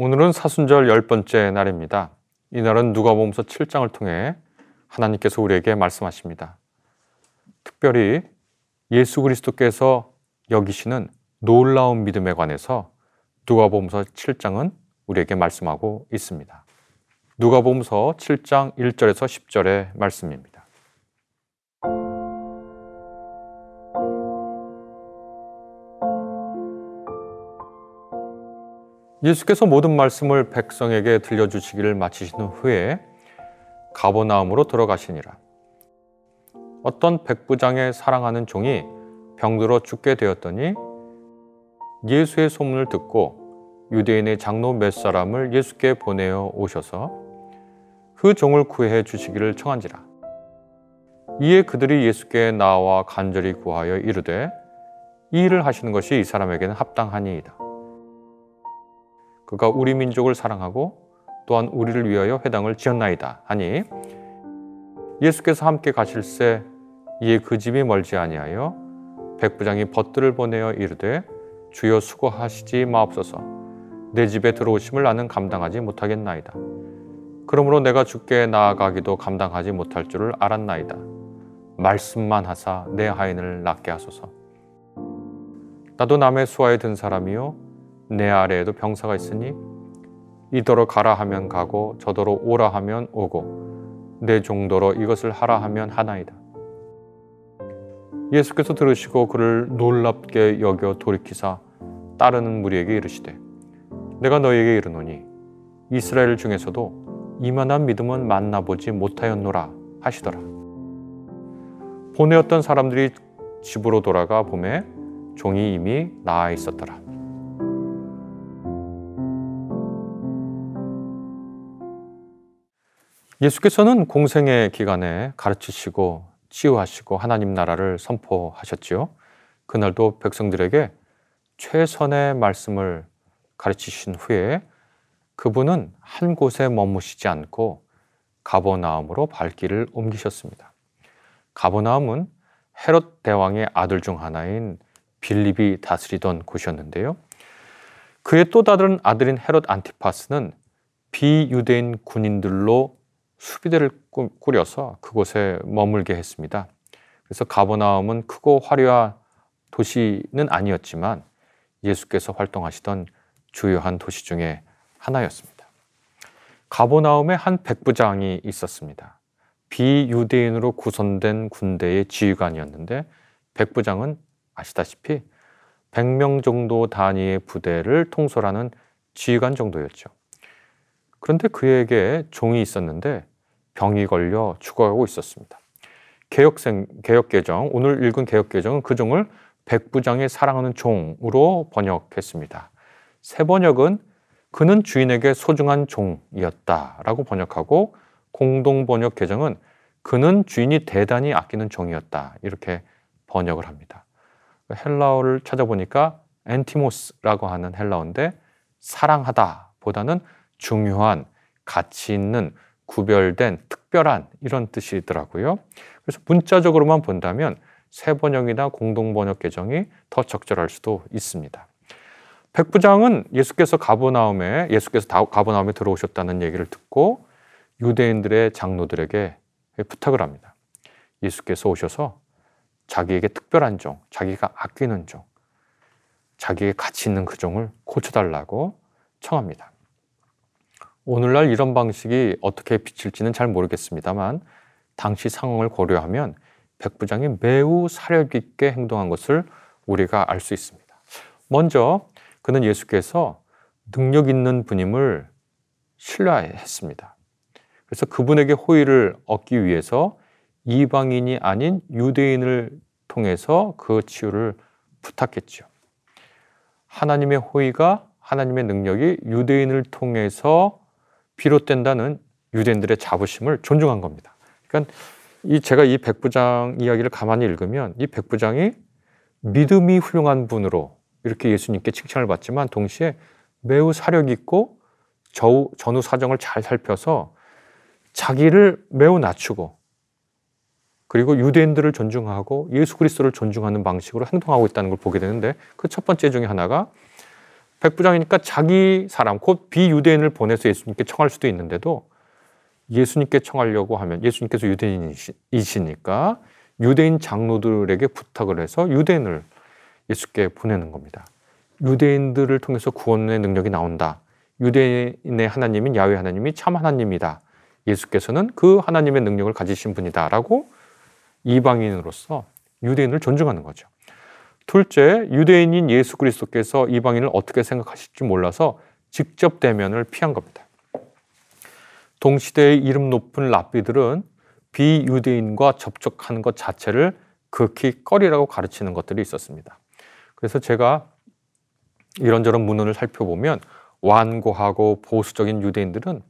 오늘은 사순절 10번째 날입니다. 이날은 누가복음서 7장을 통해 하나님께서 우리에게 말씀하십니다. 특별히 예수 그리스도께서 여기시는 놀라운 믿음에 관해서 누가복음서 7장은 우리에게 말씀하고 있습니다. 누가복음서 7장 1절에서 10절의 말씀입니다. 예수께서 모든 말씀을 백성에게 들려주시기를 마치신 후에 가버나움으로 들어가시니라. 어떤 백부장의 사랑하는 종이 병들어 죽게 되었더니 예수의 소문을 듣고 유대인의 장로 몇 사람을 예수께 보내어 오셔서 그 종을 구해 주시기를 청한지라. 이에 그들이 예수께 나와 간절히 구하여 이르되 이 일을 하시는 것이 이 사람에게는 합당하니이다. 그가 우리 민족을 사랑하고 또한 우리를 위하여 회당을 지었나이다 하니, 예수께서 함께 가실새 이에 그 집이 멀지 아니하여 백부장이 벗들을 보내어 이르되 주여 수고하시지 마옵소서, 내 집에 들어오심을 나는 감당하지 못하겠나이다. 그러므로 내가 주께 나아가기도 감당하지 못할 줄을 알았나이다. 말씀만 하사 내 하인을 낫게 하소서. 나도 남의 수하에 든 사람이요 내 아래에도 병사가 있으니 이더러 가라 하면 가고 저더러 오라 하면 오고 내 종더러 이것을 하라 하면 하나이다. 예수께서 들으시고 그를 놀랍게 여겨 돌이키사 따르는 무리에게 이르시되 내가 너희에게 이르노니 이스라엘 중에서도 이만한 믿음은 만나보지 못하였노라 하시더라. 보내었던 사람들이 집으로 돌아가 보매 종이 이미 나아 있었더라. 예수께서는 공생의 기간에 가르치시고 치유하시고 하나님 나라를 선포하셨지요. 그날도 백성들에게 최선의 말씀을 가르치신 후에 그분은 한 곳에 머무시지 않고 가버나움으로 발길을 옮기셨습니다. 가버나움은 헤롯 대왕의 아들 중 하나인 빌립이 다스리던 곳이었는데요. 그의 또 다른 아들인 헤롯 안티파스는 비유대인 군인들로 수비대를 꾸려서 그곳에 머물게 했습니다. 그래서 가버나움은 크고 화려한 도시는 아니었지만 예수께서 활동하시던 주요한 도시 중에 하나였습니다. 가버나움에 한 백부장이 있었습니다. 비유대인으로 구성된 군대의 지휘관이었는데 백부장은 아시다시피 100명 정도 단위의 부대를 통솔하는 지휘관 정도였죠. 그런데 그에게 종이 있었는데 병이 걸려 죽어가고 있었습니다. 개역개정, 오늘 읽은 개역개정은 그 종을 백부장의 사랑하는 종으로 번역했습니다. 새 번역은 그는 주인에게 소중한 종이었다라고 번역하고, 공동번역 개정은 그는 주인이 대단히 아끼는 종이었다 이렇게 번역을 합니다. 헬라어를 찾아보니까 엔티모스라고 하는 헬라어인데 사랑하다 보다는 중요한, 가치 있는, 구별된, 특별한 이런 뜻이더라고요. 그래서 문자적으로만 본다면 새 번역이나 공동번역 개정이 더 적절할 수도 있습니다. 백부장은 예수께서 가버나움에 들어오셨다는 얘기를 듣고 유대인들의 장로들에게 부탁을 합니다. 예수께서 오셔서 자기에게 특별한 종, 자기가 아끼는 종, 자기의 가치 있는 그 종을 고쳐달라고 청합니다. 오늘날 이런 방식이 어떻게 비칠지는 잘 모르겠습니다만 당시 상황을 고려하면 백부장이 매우 사력 있게 행동한 것을 우리가 알 수 있습니다. 먼저 그는 예수께서 능력 있는 분임을 신뢰했습니다. 그래서 그분에게 호의를 얻기 위해서 이방인이 아닌 유대인을 통해서 그 치유를 부탁했죠. 하나님의 호의가, 하나님의 능력이 유대인을 통해서 비롯된다는 유대인들의 자부심을 존중한 겁니다. 그러니까 제가 이 백부장 이야기를 가만히 읽으면 이 백부장이 믿음이 훌륭한 분으로 이렇게 예수님께 칭찬을 받지만 동시에 매우 사력 있고 전후 사정을 잘 살펴서 자기를 매우 낮추고 그리고 유대인들을 존중하고 예수 그리스도를 존중하는 방식으로 행동하고 있다는 걸 보게 되는데, 그 첫 번째 중에 하나가 백부장이니까 자기 사람, 곧 비유대인을 보내서 예수님께 청할 수도 있는데도 예수님께 청하려고 하면 예수님께서 유대인이시니까 유대인 장로들에게 부탁을 해서 유대인을 예수께 보내는 겁니다. 유대인들을 통해서 구원의 능력이 나온다. 유대인의 하나님인 야훼 하나님이 참 하나님이다. 예수께서는 그 하나님의 능력을 가지신 분이다 라고 이방인으로서 유대인을 존중하는 거죠. 둘째, 유대인인 예수 그리스도께서 이방인을 어떻게 생각하실지 몰라서 직접 대면을 피한 겁니다. 동시대의 이름 높은 랍비들은 비유대인과 접촉하는 것 자체를 극히 꺼리라고 가르치는 것들이 있었습니다. 그래서 제가 이런저런 문헌을 살펴보면 완고하고 보수적인 유대인들은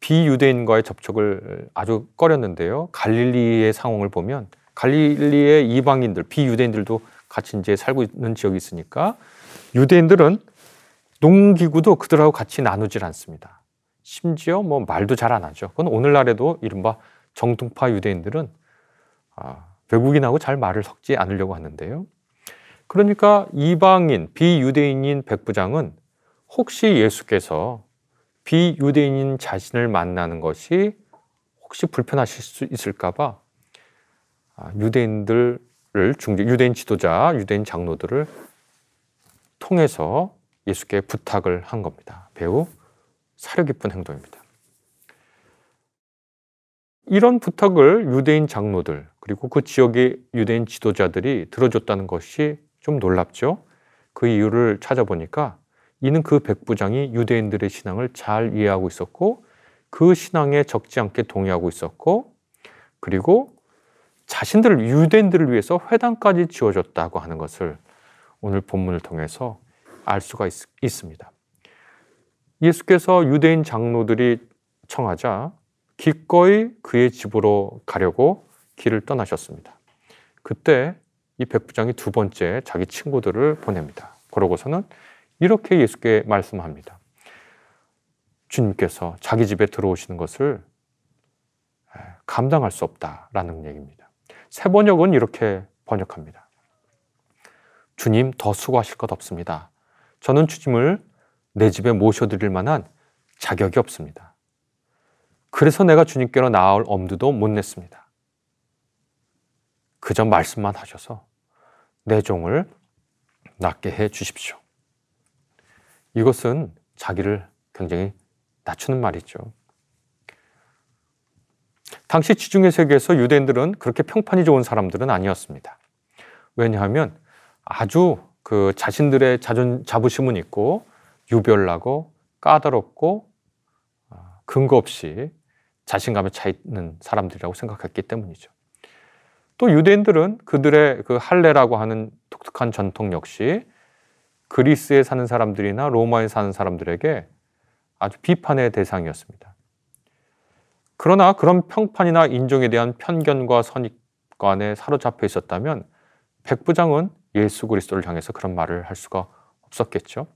비유대인과의 접촉을 아주 꺼렸는데요. 갈릴리의 상황을 보면 갈릴리의 이방인들, 비유대인들도 같이 이제 살고 있는 지역이 있으니까 유대인들은 농기구도 그들하고 같이 나누질 않습니다. 심지어 뭐 말도 잘 안 하죠. 그건 오늘날에도 이른바 정통파 유대인들은 외국인하고 잘 말을 섞지 않으려고 하는데요. 그러니까 이방인, 비유대인인 백부장은 혹시 예수께서 비유대인인 자신을 만나는 것이 혹시 불편하실 수 있을까봐 유대인 지도자, 유대인 장로들을 통해서 예수께 부탁을 한 겁니다. 매우 사려 깊은 행동입니다. 이런 부탁을 유대인 장로들 그리고 그 지역의 유대인 지도자들이 들어줬다는 것이 좀 놀랍죠. 그 이유를 찾아보니까 이는 그 백부장이 유대인들의 신앙을 잘 이해하고 있었고 그 신앙에 적지 않게 동의하고 있었고 그리고 자신들을 유대인들을 위해서 회당까지 지어줬다고 하는 것을 오늘 본문을 통해서 알 수가 있습니다. 예수께서 유대인 장로들이 청하자 기꺼이 그의 집으로 가려고 길을 떠나셨습니다. 그때 이 백부장이 두 번째 자기 친구들을 보냅니다. 그러고서는 이렇게 예수께 말씀합니다. 주님께서 자기 집에 들어오시는 것을 감당할 수 없다라는 얘기입니다. 새 번역은 이렇게 번역합니다. 주님, 더 수고하실 것 없습니다. 저는 주님을 내 집에 모셔드릴 만한 자격이 없습니다. 그래서 내가 주님께로 나아올 엄두도 못 냈습니다. 그저 말씀만 하셔서 내 종을 낫게 해 주십시오. 이것은 자기를 굉장히 낮추는 말이죠. 당시 지중해 세계에서 유대인들은 그렇게 평판이 좋은 사람들은 아니었습니다. 왜냐하면 아주 그 자신들의 자부심은 있고 유별나고 까다롭고 근거 없이 자신감에 차 있는 사람들이라고 생각했기 때문이죠. 또 유대인들은 그들의 그 할례라고 하는 독특한 전통 역시 그리스에 사는 사람들이나 로마에 사는 사람들에게 아주 비판의 대상이었습니다. 그러나 그런 평판이나 인종에 대한 편견과 선입관에 사로잡혀 있었다면 백부장은 예수 그리스도를 향해서 그런 말을 할 수가 없었겠죠.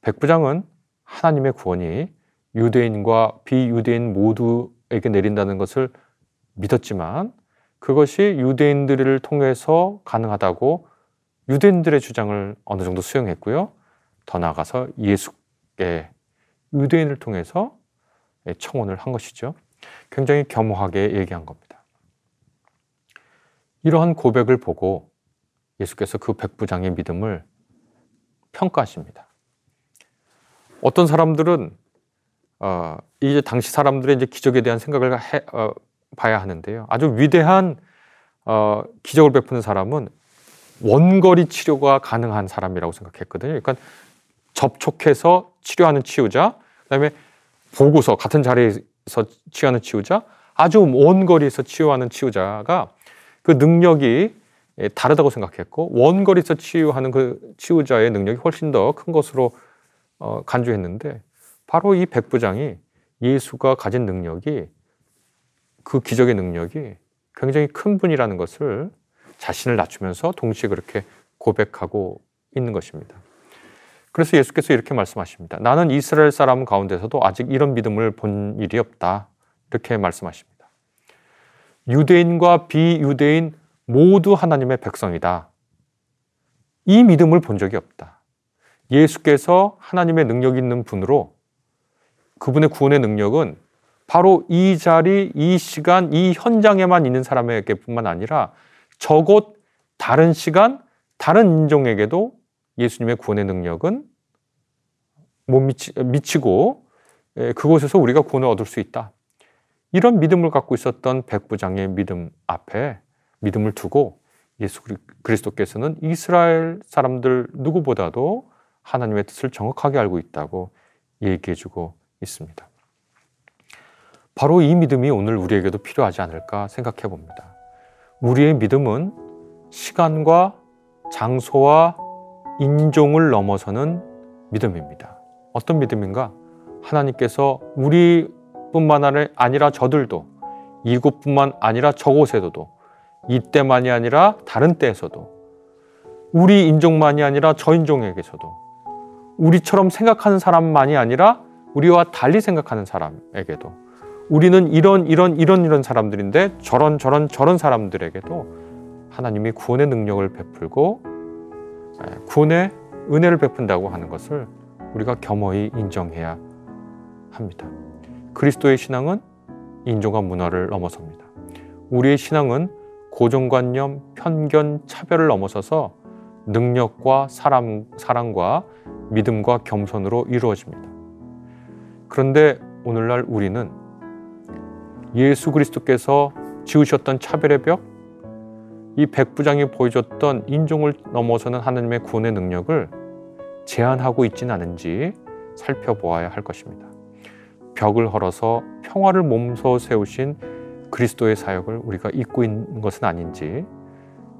백부장은 하나님의 구원이 유대인과 비유대인 모두에게 내린다는 것을 믿었지만 그것이 유대인들을 통해서 가능하다고 유대인들의 주장을 어느 정도 수용했고요. 더 나아가서 예수께 유대인을 통해서 청혼을 한 것이죠. 굉장히 겸허하게 얘기한 겁니다. 이러한 고백을 보고 예수께서 그 백부장의 믿음을 평가하십니다. 어떤 사람들은 이제 당시 사람들의 이제 기적에 대한 생각을 봐야 하는데요. 아주 위대한 기적을 베푸는 사람은 원거리 치료가 가능한 사람이라고 생각했거든요. 그러니까 접촉해서 치료하는 치유자, 그다음에 보고서 같은 자리에서 치유하는 치유자, 아주 원거리에서 치유하는 치유자가 그 능력이 다르다고 생각했고 원거리에서 치유하는 그 치유자의 능력이 훨씬 더 큰 것으로 간주했는데 바로 이 백부장이 예수가 가진 능력이 그 기적의 능력이 굉장히 큰 분이라는 것을 자신을 낮추면서 동시에 그렇게 고백하고 있는 것입니다. 그래서 예수께서 이렇게 말씀하십니다. 나는 이스라엘 사람 가운데서도 아직 이런 믿음을 본 일이 없다. 이렇게 말씀하십니다. 유대인과 비유대인 모두 하나님의 백성이다. 이 믿음을 본 적이 없다. 예수께서 하나님의 능력 있는 분으로 그분의 구원의 능력은 바로 이 자리, 이 시간, 이 현장에만 있는 사람에게뿐만 아니라 저곳 다른 시간, 다른 인종에게도 예수님의 구원의 능력은 못 미치고 그곳에서 우리가 구원을 얻을 수 있다. 이런 믿음을 갖고 있었던 백부장의 믿음 앞에 믿음을 두고 예수 그리스도께서는 이스라엘 사람들 누구보다도 하나님의 뜻을 정확하게 알고 있다고 얘기해주고 있습니다. 바로 이 믿음이 오늘 우리에게도 필요하지 않을까 생각해 봅니다. 우리의 믿음은 시간과 장소와 인종을 넘어서는 믿음입니다. 어떤 믿음인가? 하나님께서 우리뿐만 아니라 저들도, 이곳뿐만 아니라 저곳에도, 이때만이 아니라 다른 때에서도, 우리 인종만이 아니라 저 인종에게서도, 우리처럼 생각하는 사람만이 아니라 우리와 달리 생각하는 사람에게도, 우리는 이런 사람들인데 저런 사람들에게도 하나님이 구원의 능력을 베풀고 구원의 은혜를 베푼다고 하는 것을 우리가 겸허히 인정해야 합니다. 그리스도의 신앙은 인종과 문화를 넘어섭니다. 우리의 신앙은 고정관념, 편견, 차별을 넘어서서 능력과 사랑과 믿음과 겸손으로 이루어집니다. 그런데 오늘날 우리는 예수 그리스도께서 지우셨던 차별의 벽, 이 백부장이 보여줬던 인종을 넘어서는 하나님의 구원의 능력을 제한하고 있지는 않은지 살펴보아야 할 것입니다. 벽을 헐어서 평화를 몸소 세우신 그리스도의 사역을 우리가 잊고 있는 것은 아닌지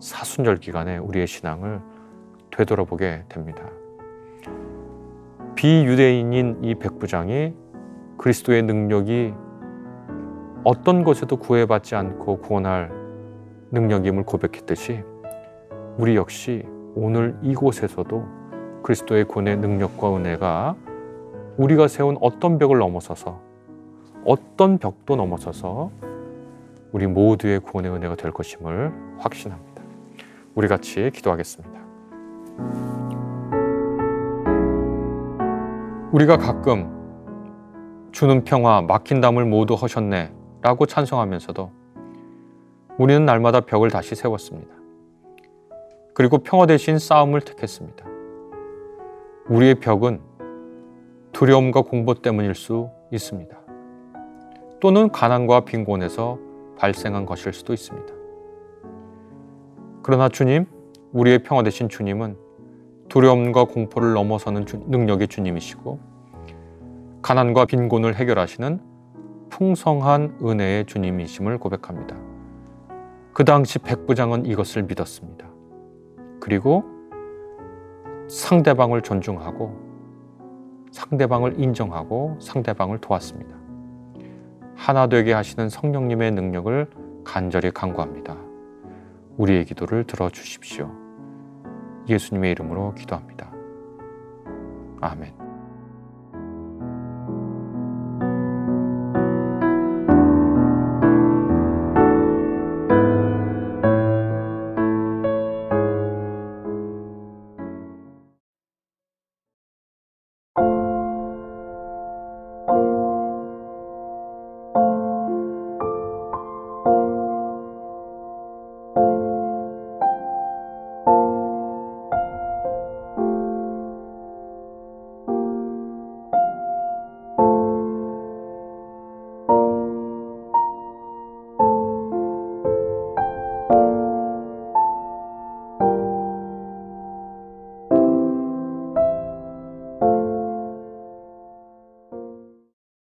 사순절 기간에 우리의 신앙을 되돌아보게 됩니다. 비유대인인 이 백부장이 그리스도의 능력이 어떤 것에도 구애받지 않고 구원할 능력임을 고백했듯이 우리 역시 오늘 이곳에서도 그리스도의 구원의 능력과 은혜가 우리가 세운 어떤 벽을 넘어서서, 어떤 벽도 넘어서서 우리 모두의 구원의 은혜가 될 것임을 확신합니다. 우리 같이 기도하겠습니다. 우리가 가끔 주는 평화, 막힌 담을 모두 허셨네 라고 찬송하면서도 우리는 날마다 벽을 다시 세웠습니다. 그리고 평화 대신 싸움을 택했습니다. 우리의 벽은 두려움과 공포 때문일 수 있습니다. 또는 가난과 빈곤에서 발생한 것일 수도 있습니다. 그러나 주님, 우리의 평화 되신 주님은 두려움과 공포를 넘어서는 능력의 주님이시고 가난과 빈곤을 해결하시는 풍성한 은혜의 주님이심을 고백합니다. 그 당시 백부장은 이것을 믿었습니다. 그리고 상대방을 존중하고 상대방을 인정하고 상대방을 도왔습니다. 하나 되게 하시는 성령님의 능력을 간절히 간구합니다. 우리의 기도를 들어주십시오. 예수님의 이름으로 기도합니다. 아멘.